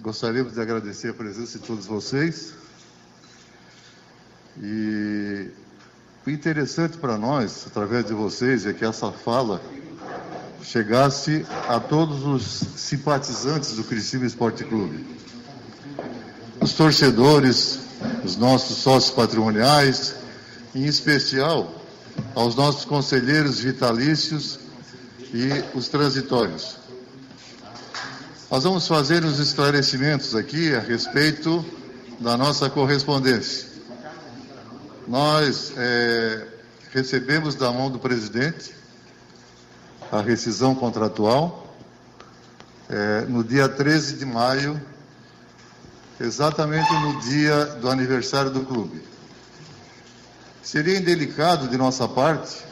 Gostaríamos de agradecer a presença de todos vocês. E o interessante para nós, através de vocês, é que essa fala chegasse a todos os simpatizantes do Criciúma Esporte Clube. Os torcedores, os nossos sócios patrimoniais, em especial aos nossos conselheiros vitalícios e os transitórios. Nós vamos fazer uns esclarecimentos aqui a respeito da nossa correspondência. Nós recebemos da mão do presidente a rescisão contratual no dia 13 de maio, exatamente no dia do aniversário do clube. Seria indelicado de nossa parte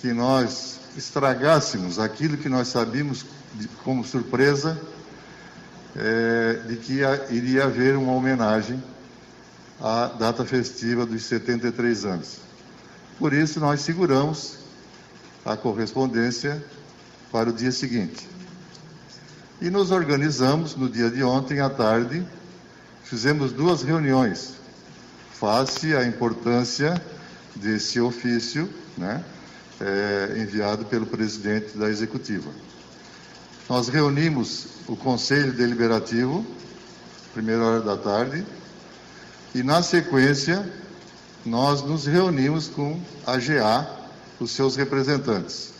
que nós estragássemos aquilo que nós sabíamos como surpresa de que iria haver uma homenagem à data festiva dos 73 anos. Por isso, nós seguramos a correspondência para o dia seguinte. E nos organizamos no dia de ontem à tarde, fizemos duas reuniões, face à importância desse ofício, né, enviado pelo presidente da executiva. Nós reunimos o Conselho Deliberativo, primeira hora da tarde, e na sequência nós nos reunimos com a GA, os seus representantes.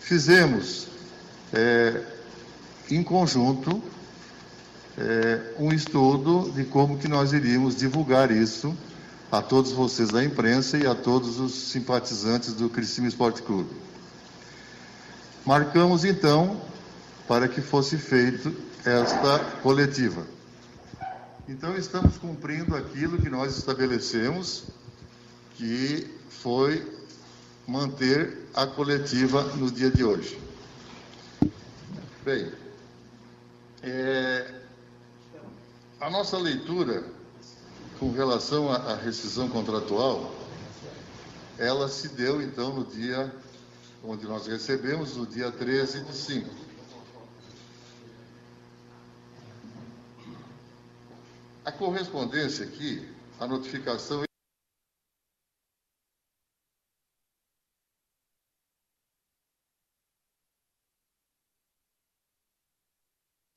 Fizemos em conjunto um estudo de como que nós iríamos divulgar isso a todos vocês da imprensa e a todos os simpatizantes do Criciúma Esporte Clube. Marcamos então para que fosse feita esta coletiva. Então estamos cumprindo aquilo que nós estabelecemos, que foi manter a coletiva no dia de hoje. Bem, a nossa leitura com relação à rescisão contratual, ela se deu então no dia onde nós recebemos, no dia 13 de 5. A correspondência aqui, a notificação...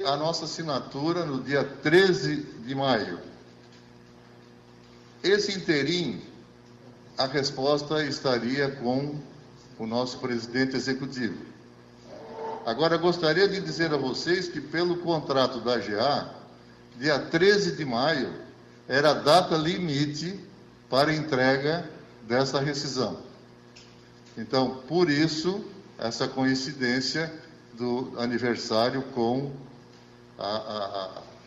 A nossa assinatura no dia 13 de maio. Esse interim, a resposta estaria com o nosso presidente executivo. Agora, gostaria de dizer a vocês que, pelo contrato da GA, dia 13 de maio era a data limite para entrega dessa rescisão. Então, por isso, essa coincidência do aniversário com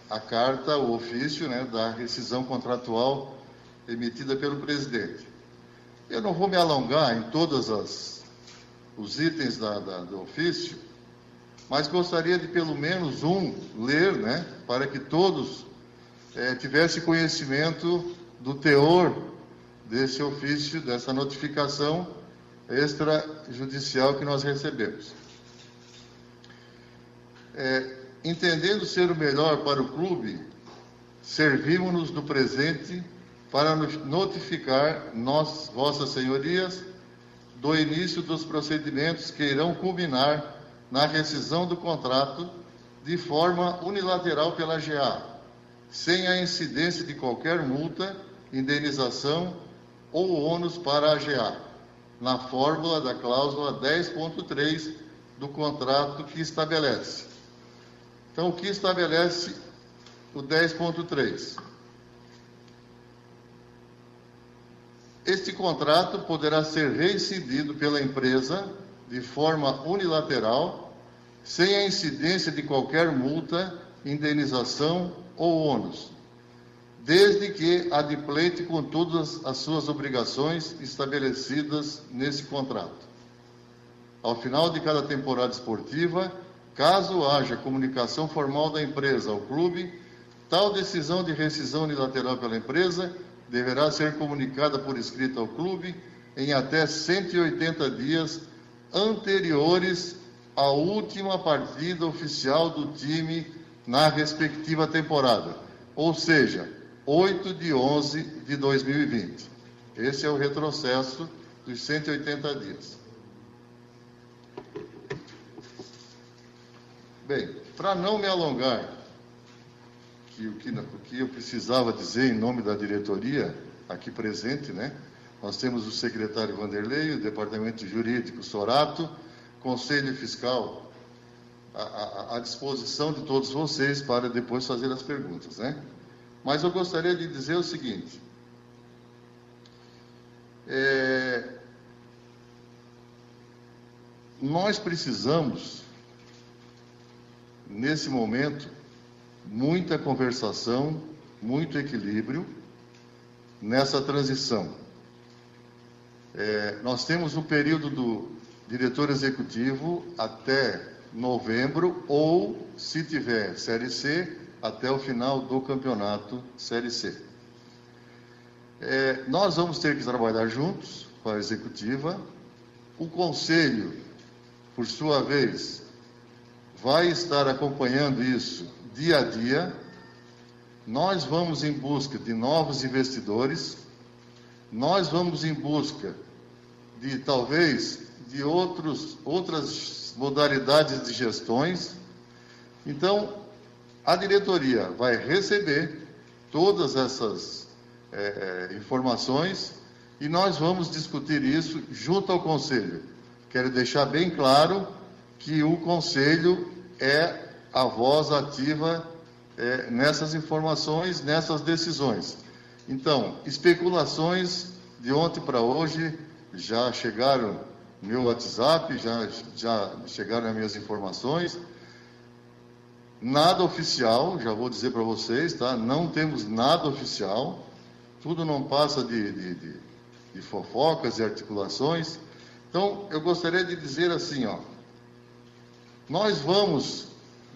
a carta, o ofício, né, da rescisão contratual emitida pelo presidente. Eu não vou me alongar em todos os itens do ofício, mas gostaria de pelo menos ler, né, para que todos tivessem conhecimento do teor desse ofício, dessa notificação extrajudicial que nós recebemos. Entendendo ser o melhor para o clube, servimos-nos do presente para notificar vossas senhorias do início dos procedimentos que irão culminar na rescisão do contrato de forma unilateral pela GA, sem a incidência de qualquer multa, indenização ou ônus para a GA, na fórmula da cláusula 10.3 do contrato que estabelece. Então, o que estabelece o 10.3? Este contrato poderá ser rescindido pela empresa de forma unilateral, sem a incidência de qualquer multa, indenização ou ônus, desde que adimplente com todas as suas obrigações estabelecidas nesse contrato. Ao final de cada temporada esportiva, caso haja comunicação formal da empresa ao clube, tal decisão de rescisão unilateral pela empresa deverá ser comunicada por escrito ao clube em até 180 dias anteriores à última partida oficial do time na respectiva temporada, ou seja, 8 de 11 de 2020. Esse é o retrocesso dos 180 dias. Bem, para não me alongar, que eu precisava dizer em nome da diretoria aqui presente, né? Nós temos o secretário Vanderlei, o departamento jurídico Sorato, conselho fiscal à disposição de todos vocês para depois fazer as perguntas, né? Mas eu gostaria de dizer o seguinte, nós precisamos, nesse momento, muita conversação, muito equilíbrio nessa transição. Nós temos o período do diretor executivo até novembro, ou, se tiver Série C, até o final do campeonato Série C. Nós vamos ter que trabalhar juntos com a executiva. O conselho, por sua vez, vai estar acompanhando isso dia a dia. Nós vamos em busca de novos investidores, nós vamos em busca de, talvez, de outras modalidades de gestões. Então, a diretoria vai receber todas essas informações e nós vamos discutir isso junto ao conselho. Quero deixar bem claro que o conselho é a voz ativa nessas informações, nessas decisões. Então, especulações de ontem para hoje já chegaram no meu WhatsApp, já chegaram as minhas informações. Nada oficial, já vou dizer para vocês, tá? Não temos nada oficial, tudo não passa de fofocas e articulações. Então, eu gostaria de dizer assim, ó, nós vamos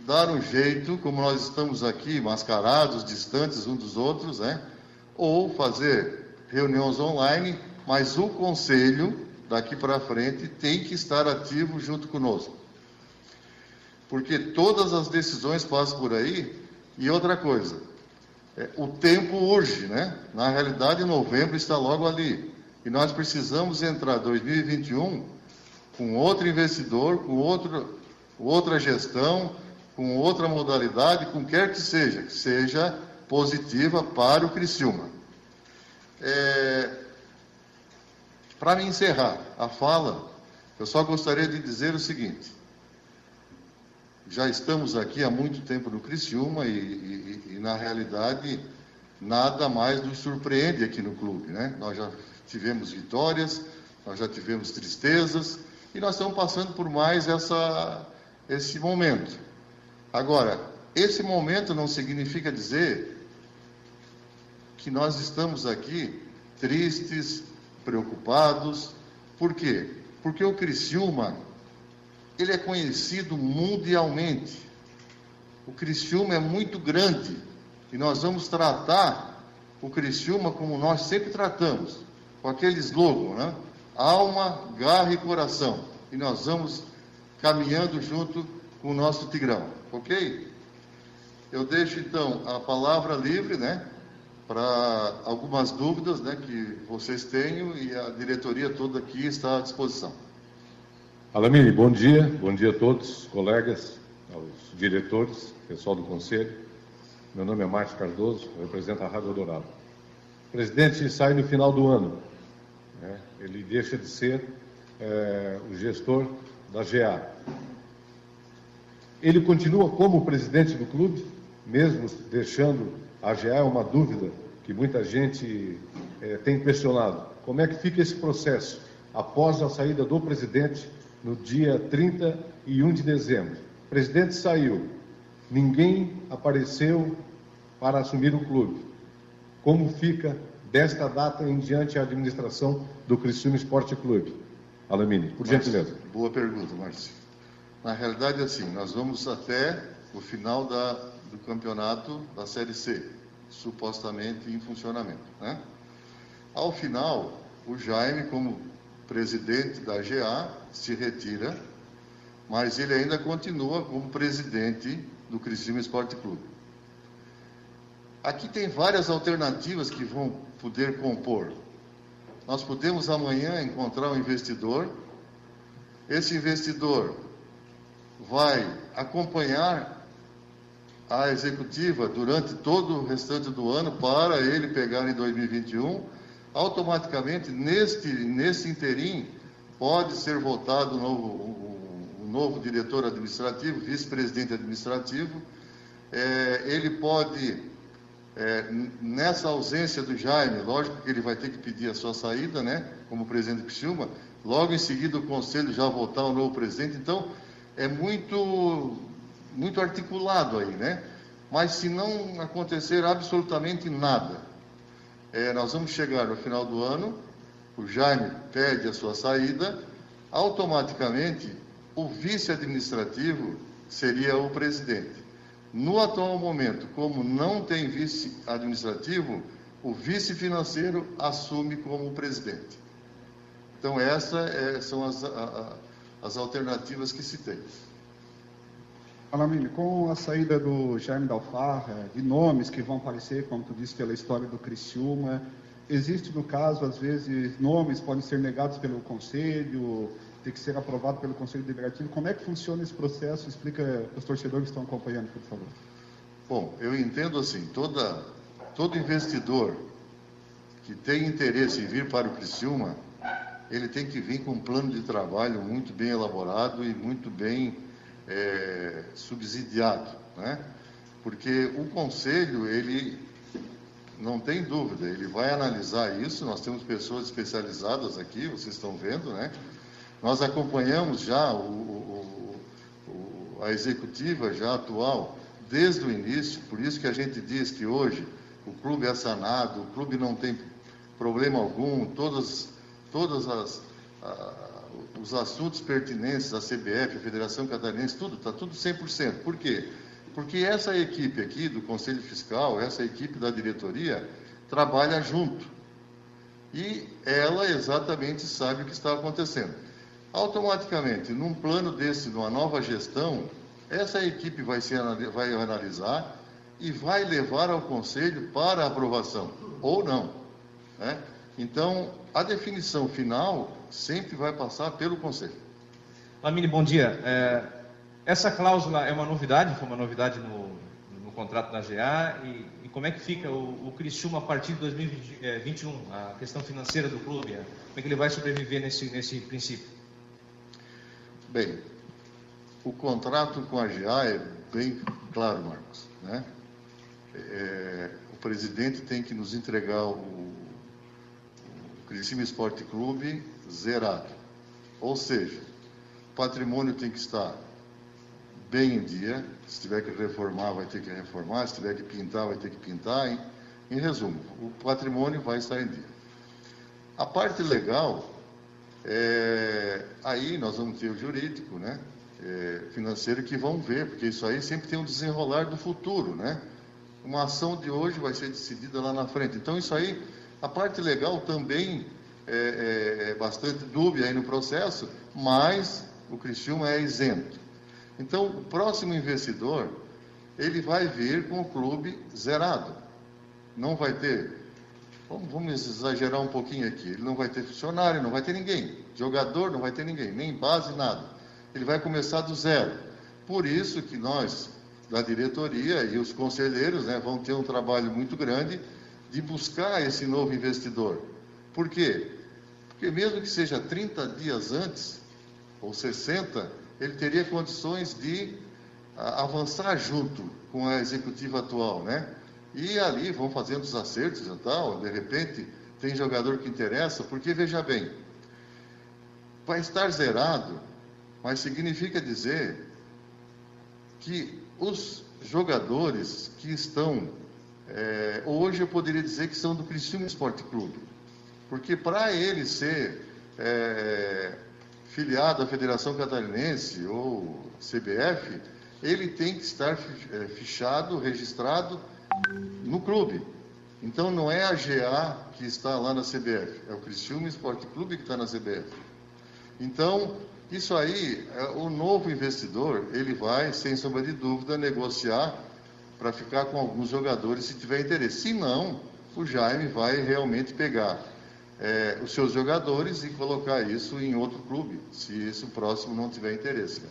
dar um jeito, como nós estamos aqui mascarados, distantes uns dos outros, né? Ou fazer reuniões online, mas o conselho, daqui para frente, tem que estar ativo junto conosco. Porque todas as decisões passam por aí. E outra coisa, o tempo urge, né? Na realidade, novembro está logo ali. E nós precisamos entrar em 2021 com outro investidor, com outra gestão, com outra modalidade, com quer que seja positiva para o Criciúma. Para me encerrar a fala, eu só gostaria de dizer o seguinte, já estamos aqui há muito tempo no Criciúma e na realidade, nada mais nos surpreende aqui no clube, né? Nós já tivemos vitórias, nós já tivemos tristezas e nós estamos passando por mais esse momento. Agora, esse momento não significa dizer que nós estamos aqui tristes, preocupados. Por quê? Porque o Criciúma, ele é conhecido mundialmente. O Criciúma é muito grande e nós vamos tratar o Criciúma como nós sempre tratamos, com aquele slogan, né? Alma, garra e coração. E nós vamos caminhando junto com o nosso Tigrão. Ok? Eu deixo, então, a palavra livre, né, para algumas dúvidas, né, que vocês tenham, e a diretoria toda aqui está à disposição. Alamir, bom dia. Bom dia a todos, colegas, aos diretores, pessoal do Conselho. Meu nome é Márcio Cardoso, represento a Rádio Dourado. O presidente sai no final do ano, né? Ele deixa de ser o gestor da GA. Ele continua como presidente do clube, mesmo deixando a GA, é uma dúvida que muita gente tem questionado. Como é que fica esse processo após a saída do presidente no dia 31 de dezembro? O presidente saiu, ninguém apareceu para assumir o clube. Como fica desta data em diante a administração do Criciúma Esporte Clube? Alemini, por gentileza. Boa pergunta, Márcio. Na realidade, assim, nós vamos até o final do campeonato da Série C, supostamente em funcionamento, né? Ao final, o Jaime, como presidente da GA, se retira, mas ele ainda continua como presidente do Criciúma Esporte Clube. Aqui tem várias alternativas que vão poder compor. Nós podemos amanhã encontrar um investidor. Esse investidor vai acompanhar a executiva durante todo o restante do ano para ele pegar em 2021. Automaticamente, nesse interim, pode ser votado um novo diretor administrativo, vice-presidente administrativo. Ele pode... nessa ausência do Jaime, lógico que ele vai ter que pedir a sua saída, né, como presidente do Criciúma, logo em seguida o Conselho já votar o novo presidente, então é muito articulado aí, né? Mas se não acontecer absolutamente nada, nós vamos chegar no final do ano, o Jaime pede a sua saída, automaticamente o vice-administrativo seria o presidente. No atual momento, como não tem vice-administrativo, o vice-financeiro assume como presidente. Então, essas são as alternativas que se tem. Alamir, com a saída do Jaime Dalfarra, de nomes que vão aparecer, como tu disse, pela história do Criciúma, existe, no caso, às vezes, nomes podem ser negados pelo Conselho, tem que ser aprovado pelo Conselho Deliberativo. Como é que funciona esse processo? Explica para os torcedores que estão acompanhando, por favor. Bom, eu entendo assim, todo investidor que tem interesse em vir para o Criciúma, ele tem que vir com um plano de trabalho muito bem elaborado e muito bem subsidiado, né? Porque o Conselho, ele não tem dúvida, ele vai analisar isso, nós temos pessoas especializadas aqui, vocês estão vendo, né? Nós acompanhamos já a executiva já atual desde o início, por isso que a gente diz que hoje o clube é sanado, o clube não tem problema algum, todos os assuntos pertinentes à CBF, à Federação Catarinense, está tudo 100%. Por quê? Porque essa equipe aqui do Conselho Fiscal, essa equipe da diretoria, trabalha junto e ela exatamente sabe o que está acontecendo. Automaticamente, num plano desse, numa nova gestão, essa equipe vai analisar e vai levar ao Conselho para aprovação, ou não, né? Então, a definição final sempre vai passar pelo Conselho. Lamine, bom dia. Essa cláusula é uma novidade, foi uma novidade no contrato da GA, e como é que fica o Criciúma a partir de 2021, a questão financeira do clube, como é que ele vai sobreviver nesse princípio? Bem, o contrato com a GA é bem claro, Marcos, né? O presidente tem que nos entregar o Criciúma Esporte Clube zerado. Ou seja, o patrimônio tem que estar bem em dia. Se tiver que reformar, vai ter que reformar. Se tiver que pintar, vai ter que pintar. Em resumo, o patrimônio vai estar em dia. A parte legal... aí nós vamos ter o jurídico, né? Financeiro, que vão ver, porque isso aí sempre tem um desenrolar do futuro, né? Uma ação de hoje vai ser decidida lá na frente. Então isso aí, a parte legal também é bastante dúbia aí no processo, mas o Criciúma é isento. Então o próximo investidor, ele vai vir com o clube zerado. Não vai ter... Vamos exagerar um pouquinho aqui. Ele não vai ter funcionário, não vai ter ninguém. Jogador não vai ter ninguém, nem base, nada. Ele vai começar do zero. Por isso que nós, da diretoria e os conselheiros, né, vão ter um trabalho muito grande de buscar esse novo investidor. Por quê? Porque mesmo que seja 30 dias antes, ou 60, ele teria condições de avançar junto com a executiva atual, né? E ali vão fazendo os acertos e tal, de repente tem jogador que interessa, porque veja bem, vai estar zerado, mas significa dizer que os jogadores que estão, hoje eu poderia dizer que são do Criciúma Esporte Clube, porque para ele ser filiado à Federação Catarinense ou CBF, ele tem que estar fichado, registrado no clube. Então não é a GA que está lá na CBF, é o Criciúma Esporte Clube que está na CBF. Então Isso aí, o novo investidor, ele vai, sem sombra de dúvida, negociar para ficar com alguns jogadores se tiver interesse. Se não, o Jaime vai realmente pegar os seus jogadores e colocar isso em outro clube, se esse próximo não tiver interesse.